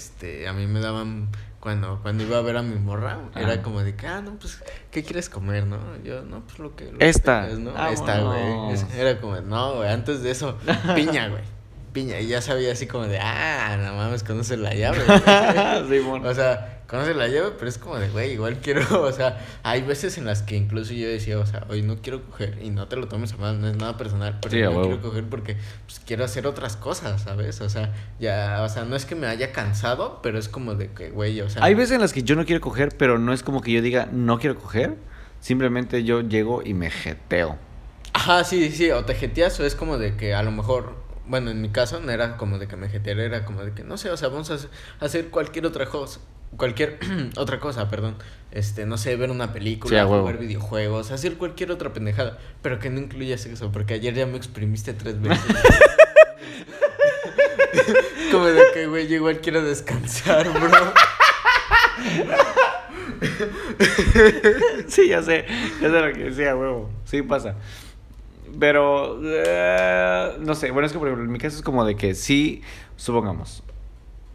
a mí me daban cuando iba a ver a mi morra, era como de que, no, pues, ¿qué quieres comer, no? Yo, no, pues, lo que quieres, ¿no? Esta, güey. Era como, no, güey, antes de eso, piña, güey. Piña, y ya sabía así como de, no mames, conoce la llave, güey. Sí, bueno. O sea, conoce la llave, pero es como de, güey, igual quiero, o sea, hay veces en las que incluso yo decía, o sea, hoy no quiero coger, y no te lo tomes a mal, no es nada personal, pero sí, no quiero coger porque, pues, quiero hacer otras cosas, ¿sabes? O sea, ya, o sea, no es que me haya cansado, pero es como de que, güey, o sea... Hay veces en las que yo no quiero coger, pero no es como que yo diga, no quiero coger, simplemente yo llego y me jeteo. Ajá, sí, o te jeteas, o es como de que a lo mejor... Bueno, en mi caso no era como de que me jeteara, era como de que, no sé, o sea, vamos a hacer cualquier otra cosa, no sé, ver una película, sí, jugar videojuegos, hacer cualquier otra pendejada, pero que no incluya sexo, porque ayer ya me exprimiste 3 veces. Como de que, güey, yo igual quiero descansar, bro. Sí, ya sé lo que decía, huevo, sí pasa. Pero, no sé, bueno, es que por ejemplo, en mi caso es como de que sí, supongamos,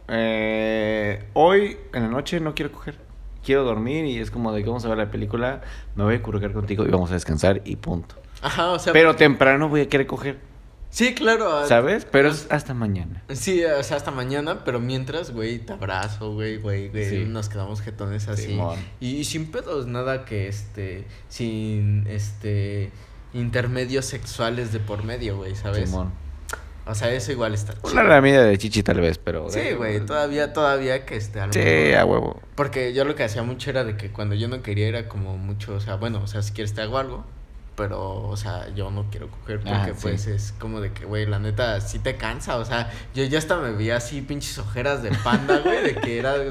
hoy en la noche no quiero coger, quiero dormir y es como de que vamos a ver la película, me voy a curcar contigo y vamos a descansar y punto. Ajá, o sea... Pero temprano voy a querer coger. Sí, claro. ¿Sabes? Pero es hasta mañana. Sí, o sea, hasta mañana, pero mientras, güey, te abrazo, güey, sí. Nos quedamos jetones así. Sí, y sin pedos, nada que, sin intermedios sexuales de por medio, güey, ¿sabes? Simón. O sea, eso igual está chido. Una ramida de chichi tal vez, pero... Sí, güey, todavía que algo... Sí, a huevo. Porque yo lo que hacía mucho era de que cuando yo no quería era como mucho, o sea, bueno, o sea, si quieres te hago algo, pero, o sea, yo no quiero coger porque, pues, es como de que, güey, la neta, sí te cansa, o sea, yo ya hasta me veía así pinches ojeras de panda, güey, de que era de,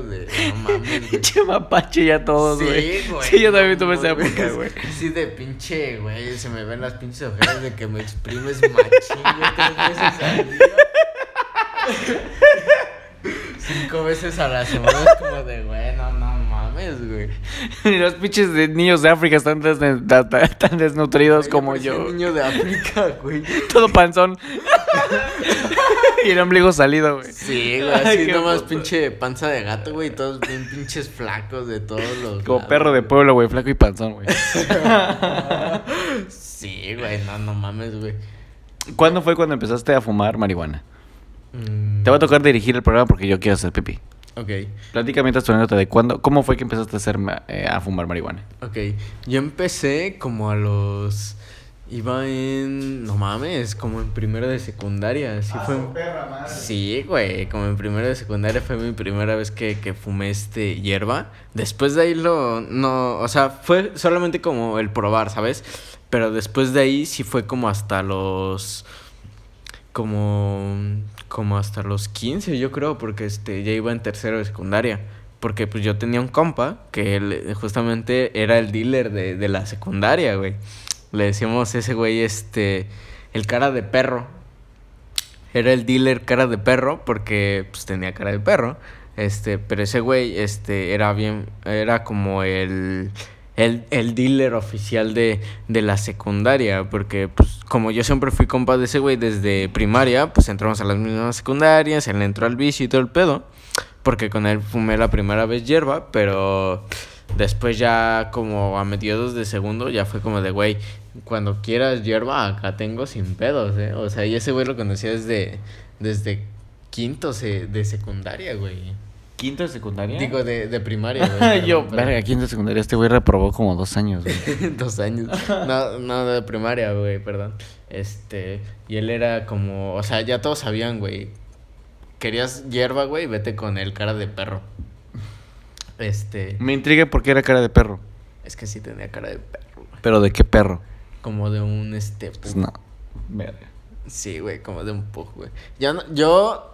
no mames, güey. Che mapache ya todos, güey. Sí, güey. Sí, yo también tuve esa época, güey. Sí, de pinche, güey, se me ven las pinches ojeras de que me exprimes machín, güey, 3 veces al día. 5 veces a la semana, es como de, güey, no mames, güey. Ni los pinches de niños de África están tan desnutridos, güey, como yo. Un niño de África, güey. Todo panzón. Y el ombligo salido, güey. Sí, güey, así nomás pinche panza de gato, güey. Todos bien pinches flacos de todos los... Como lados, perro de pueblo, güey, flaco y panzón, güey. Sí, güey, no mames, güey. ¿Cuándo fue cuando empezaste a fumar marihuana? Te va a tocar dirigir el programa porque yo quiero hacer pipí. Ok. Platica mientras tu anécdota de cómo fue que empezaste a fumar marihuana. Ok. Yo empecé como a los... Iba en... No mames, como en primero de secundaria. Sí, fue... perra, madre. Sí, güey, como en primero de secundaria fue mi primera vez que fumé hierba. Después de ahí no, o sea, fue solamente como el probar, ¿sabes? Pero después de ahí sí fue como hasta los... Como hasta los 15, yo creo, porque ya iba en tercero de secundaria. Porque pues yo tenía un compa que él justamente era el dealer de la secundaria, güey. Le decíamos ese güey, el cara de perro. Era el dealer cara de perro porque pues tenía cara de perro. Pero ese güey, era como el dealer oficial de la secundaria, porque pues como yo siempre fui compa de ese güey desde primaria, pues entramos a las mismas secundarias, él entró al bici y todo el pedo, porque con él fumé la primera vez hierba, pero después ya como a mediados de segundo ya fue como de, güey, cuando quieras hierba acá tengo sin pedos, ¿eh? O sea, y ese güey lo conocía desde Quinto de secundaria, güey. ¿Quinto de secundaria? Digo, de primaria, güey. Yo, verga, quinto de secundaria. Este güey reprobó como 2 años, güey. 2 años. No, de primaria, güey, perdón. Y él era como... O sea, ya todos sabían, güey. Querías hierba, güey, vete con el cara de perro. Me intriga porque era cara de perro. Es que sí tenía cara de perro, güey. ¿Pero de qué perro? Como de un, pues no. Verga. Sí, güey, como de un pug, güey. Yo...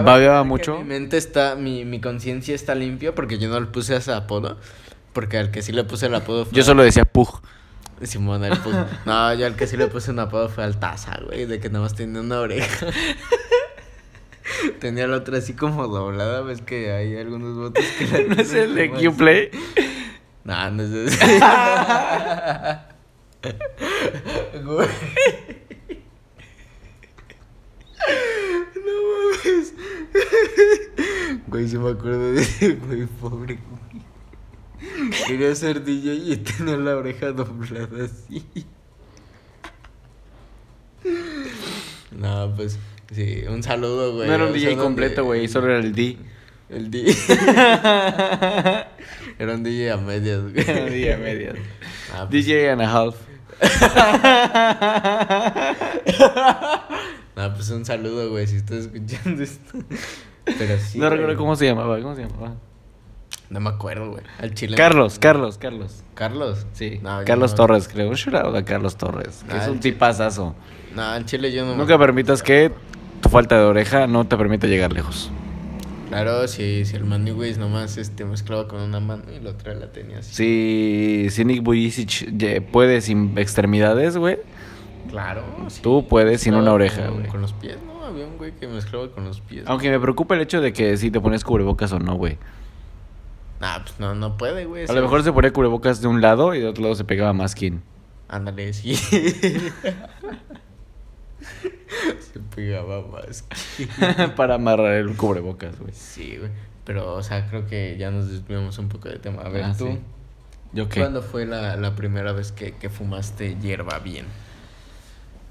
¿Babeaba mucho? Mi mente está... Mi conciencia está limpia porque yo no le puse ese apodo. Porque al que sí le puse el apodo fue... Yo solo decía pug. Simón, el pug. No, yo al que sí le puse un apodo fue al Taza, güey. De que nada más tenía una oreja. Tenía la otra así como doblada. Ves que hay algunos botes que... ¿No es el de Qplay? No, no es ese. Güey... No mames. Güey, sí me acuerdo de ese güey, pobre güey. Quería ser DJ y tenía la oreja doblada así. No, pues, sí, un saludo, güey. No era un DJ completo, güey, solo era el D. El D. Era un DJ a medias, güey. Era un DJ a medias. Ah, pues. DJ and a half. No, pues un saludo, güey, si estás escuchando esto. Pero sí. No recuerdo cómo se llamaba, No me acuerdo, güey. Al chile. Carlos. ¿Carlos? Sí. No, Carlos Torres, creo. Un shoutout a Carlos Torres, que es un tipazazo. No, al chile yo no. Nunca permitas que tu falta de oreja no te permita llegar lejos. Claro, si el Manny, güey, nomás mezclaba con una mano y la otra la tenía así. Sí, si Nick Bujicic puede sin extremidades, güey. Claro. Tú puedes sin una oreja, güey. Con los pies, ¿no? Había un güey que mezclaba con los pies. Aunque me preocupa el hecho de que si te pones cubrebocas o no, güey. Nah, pues no puede, güey. A lo mejor se ponía cubrebocas de un lado y de otro lado se pegaba masking. Ándale, sí. Se pegaba masking. Para amarrar el cubrebocas, güey. Sí, güey. Pero, o sea, creo que ya nos desviamos un poco de tema. A ver, tú. Sí. ¿Yo qué? ¿Cuándo fue la primera vez que fumaste hierba bien?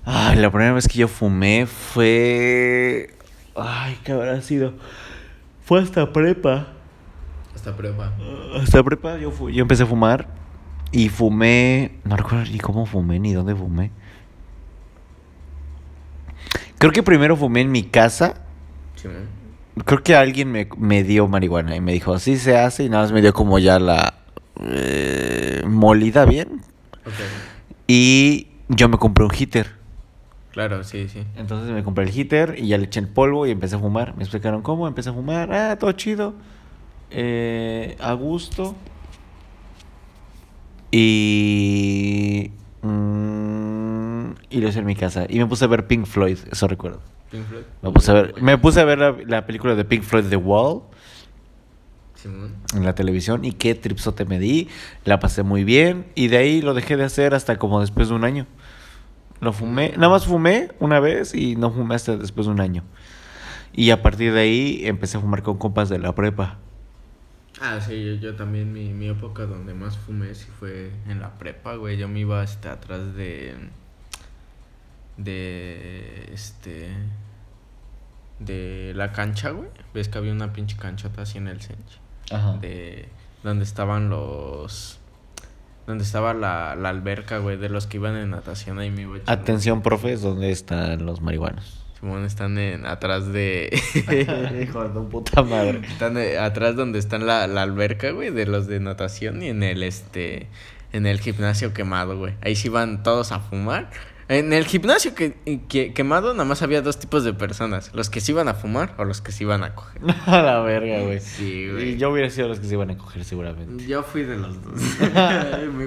Ay, la primera vez que yo fumé fue... Ay, ¿qué habrá sido? Fue hasta prepa. Hasta prepa yo empecé a fumar. Y fumé... No recuerdo ni cómo fumé, ni dónde fumé. Creo que primero fumé en mi casa. Sí, ¿no? Creo que alguien me dio marihuana y me dijo, así se hace. Y nada más me dio como ya la... molida bien. Okay. Y yo me compré un heater. Claro, sí. Entonces me compré el heater y ya le eché el polvo y empecé a fumar. Me explicaron cómo, empecé a fumar. Ah, todo chido. A gusto. Y... y lo hice en mi casa. Y me puse a ver Pink Floyd, eso recuerdo. ¿Pink Floyd? Me puse a ver la película de Pink Floyd, The Wall. Simón. En la televisión. Y qué tripsote me di. La pasé muy bien. Y de ahí lo dejé de hacer hasta como después de un año. Lo fumé, nada más fumé una vez y no fumé hasta después de un año. Y a partir de ahí empecé a fumar con compas de la prepa. Ah, sí, yo también, mi época donde más fumé sí fue en la prepa, güey. Yo me iba hasta atrás de la cancha, güey. Ves que había una pinche canchota así en el centro. Ajá. De donde estaban los... Donde estaba la alberca, güey, de los que iban en natación, ahí me iba echando. Atención, profes, ¿dónde están los marihuanos? Simón, están atrás de... Hijo de puta madre. Están atrás donde están la alberca, güey, de los de natación y en el en el gimnasio quemado, güey. Ahí sí iban todos a fumar. En el gimnasio quemado nada más había 2 tipos de personas. Los que se iban a fumar o los que se iban a coger. A la verga, güey. Sí, güey. Yo hubiera sido los que se iban a coger seguramente. Yo fui de los dos. Me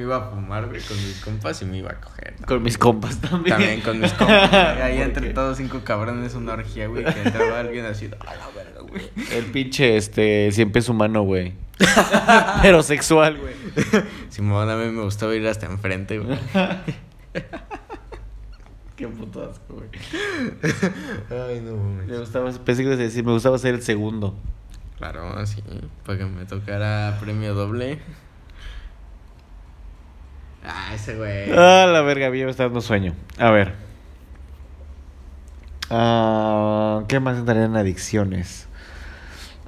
iba a fumar, güey, con mis compas y me iba a coger. También. Con mis compas también. También con mis compas. Ahí entre todos 5 cabrones una orgía, güey, que entraba alguien así. A la verga, güey. El pinche siempre es humano, güey. Pero sexual, güey. Simón, a mí me gustaba ir hasta enfrente, güey. Qué puto asco, güey. Ay, no, güey. Me gustaba, pensé que ibas a decir, me gustaba ser el segundo. Claro, así, para que me tocara premio doble. Ah, ese güey. Ah, la verga, a mí me está dando sueño. A ver. ¿Qué más entrarían en adicciones?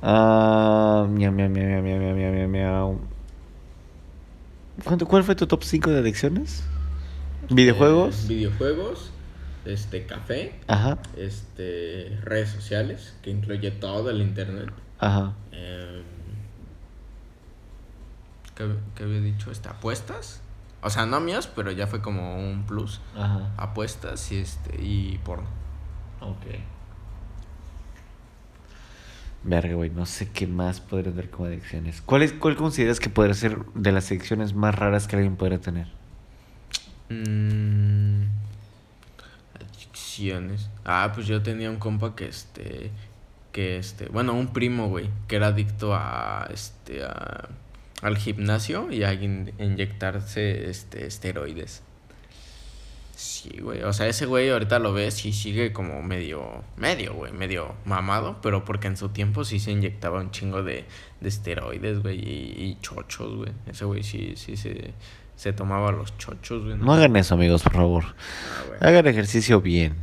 ¿Cuál fue tu top 5 de adicciones? ¿Videojuegos? Videojuegos, café, ajá, redes sociales, que incluye todo el internet. Ajá. ¿Qué había dicho? Apuestas. O sea, no mías, pero ya fue como un plus. Ajá. Apuestas y porno. Okay. Verga, güey, no sé qué más podría tener como adicciones. ¿Cuál consideras que podría ser de las adicciones más raras que alguien podría tener? Adicciones. Ah, pues yo tenía un compa bueno, un primo, güey, que era adicto al gimnasio y a inyectarse esteroides. Sí, güey, o sea, ese güey ahorita lo ves y sigue como medio mamado, pero porque en su tiempo sí se inyectaba un chingo de esteroides, güey, y chochos, güey. Ese güey sí se tomaba los chochos, güey. No hagan eso, amigos, por favor. Hagan ejercicio bien.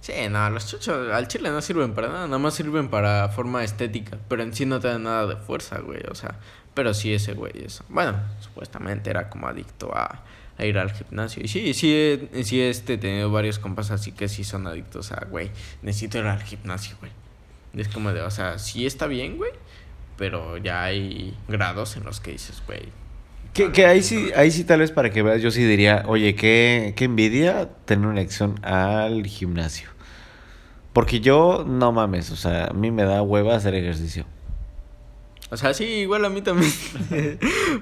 Sí, no, los chochos al chile no sirven para nada, nada más sirven para forma estética, pero en sí no te dan nada de fuerza, güey, o sea, pero sí ese güey, eso. Bueno, supuestamente era como adicto a ir al gimnasio. Y sí he tenido varios compas así que sí son adictos a, güey, necesito ir al gimnasio, güey. Es como o sea, sí está bien, güey, pero ya hay grados en los que dices, güey. Que ahí sí tal vez para que veas, yo sí diría, oye, qué envidia tener una adicción al gimnasio. Porque yo, no mames, o sea, a mí me da hueva hacer ejercicio. O sea, sí, igual a mí también.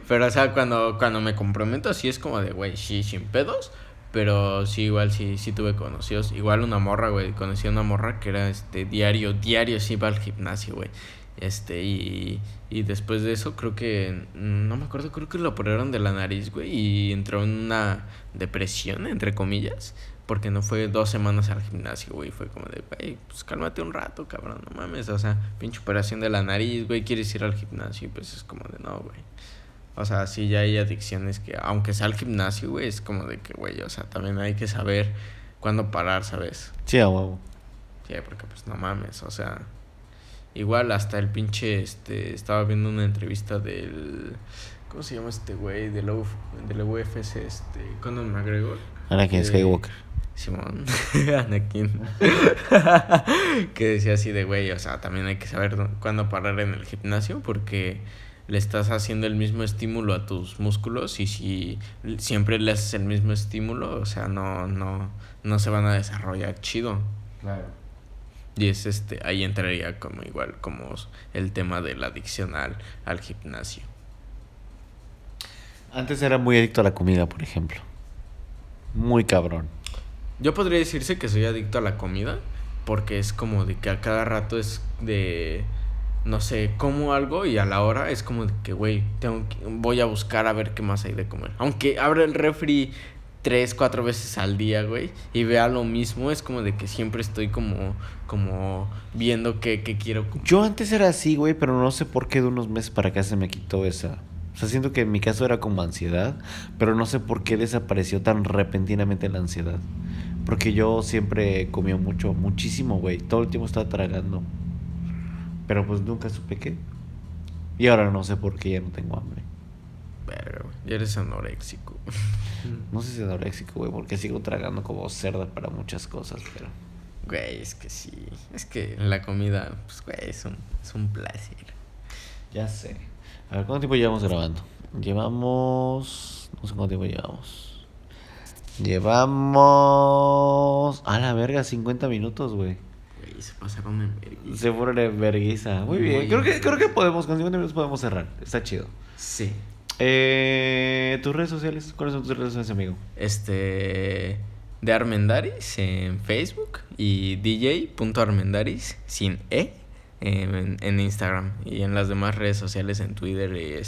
Pero, o sea, cuando me comprometo, sí es como de, güey, sí, sin pedos. Pero sí, igual sí tuve conocidos. Igual una morra, güey. Conocí a una morra que era diario sí iba al gimnasio, güey. Y después de eso, creo que, no me acuerdo, creo que lo operaron de la nariz, güey. Y entró en una depresión, entre comillas. Porque no fue 2 semanas al gimnasio, güey. Fue como de, güey, pues cálmate un rato, cabrón. No mames, o sea, pinche operación de la nariz, güey. ¿Quieres ir al gimnasio? Y pues es como de, no, güey. O sea, sí, ya hay adicciones que, aunque sea al gimnasio, güey, es como de que, güey, o sea, también hay que saber cuándo parar, ¿sabes? Sí, a huevo. Sí, porque pues no mames, o sea. Igual hasta el pinche, estaba viendo una entrevista del... ¿Cómo se llama este güey? Del UFC, Conor McGregor. Anakin Skywalker. Simón, Anakin. Que decía así de, güey, o sea, también hay que saber cuándo parar en el gimnasio porque le estás haciendo el mismo estímulo a tus músculos y si siempre le haces el mismo estímulo, o sea, no se van a desarrollar chido. Claro. Y es ahí entraría como igual como el tema de la adicción al gimnasio. Antes era muy adicto a la comida, por ejemplo. Muy cabrón. Yo podría decirse que soy adicto a la comida porque es como de que a cada rato es de, no sé, como algo y a la hora es como de que, güey, voy a buscar a ver qué más hay de comer. Aunque abra el refri 3-4 veces al día, güey, y vea lo mismo, es como de que siempre estoy como viendo qué quiero comer. Yo antes era así, güey, pero no sé por qué de unos meses para acá se me quitó esa... O sea, siento que en mi caso era como ansiedad, pero no sé por qué desapareció tan repentinamente la ansiedad. Porque yo siempre comía muchísimo, güey. Todo el tiempo estaba tragando. Pero pues nunca supe qué. Y ahora no sé por qué ya no tengo hambre. Verga, güey. Ya eres anoréxico. No sé si es anoréxico, güey, porque sigo tragando como cerda para muchas cosas, pero... Güey, es que sí. Es que la comida, pues, güey, es un placer. Ya sé. A ver, ¿cuánto tiempo llevamos grabando? No sé cuánto tiempo llevamos. A la verga, 50 minutos, güey. Güey, se pasaron en vergüenza. Se fueron en vergüenza. Muy bien. Creo que podemos, con 50 minutos podemos cerrar. Está chido. Sí. ¿Tus redes sociales? ¿Cuáles son tus redes sociales, amigo? D'Armendáriz en Facebook y DJ.Armendáriz sin E. En Instagram y en las demás redes sociales, en Twitter y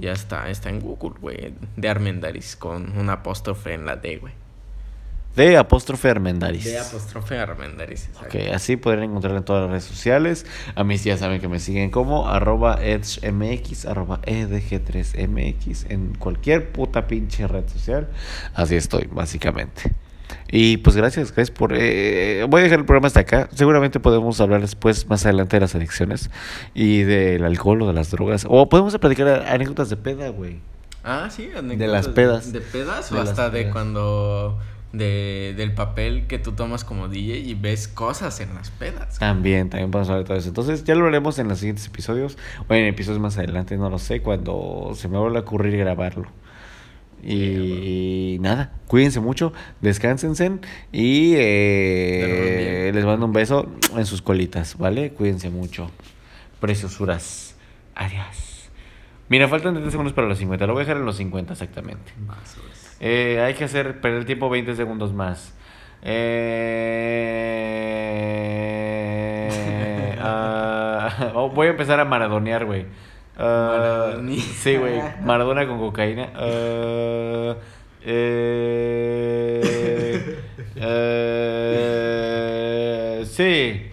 ya está en Google, güey, D'Armendáriz con un apóstrofe en la D, güey. De apóstrofe Armendáriz. Okay, así podrán encontrarlo en todas las redes sociales. A mí ya saben que me siguen como @edgemx, @edg3mx en cualquier puta pinche red social. Así estoy, básicamente. Y pues gracias por... voy a dejar el programa hasta acá. Seguramente podemos hablar después, más adelante, de las adicciones y del alcohol o de las drogas. O podemos platicar anécdotas de peda, güey. Ah, sí, anécdotas. De las pedas. De pedas o hasta de cuando... Del papel que tú tomas como DJ y ves cosas en las pedas. También vamos a hablar de todo eso. Entonces ya lo haremos en los siguientes episodios o en episodios más adelante, no lo sé, cuando se me vuelva a ocurrir grabarlo. Y nada, cuídense mucho, descánsense y les mando un beso en sus colitas, ¿vale? Cuídense mucho, preciosuras. Adiós. Mira, faltan 30 segundos para los 50. Lo voy a dejar en los 50 exactamente. Hay que hacer perder el tiempo 20 segundos más. Voy a empezar a maradonear, güey. Sí, güey. Maradona con cocaína. Sí.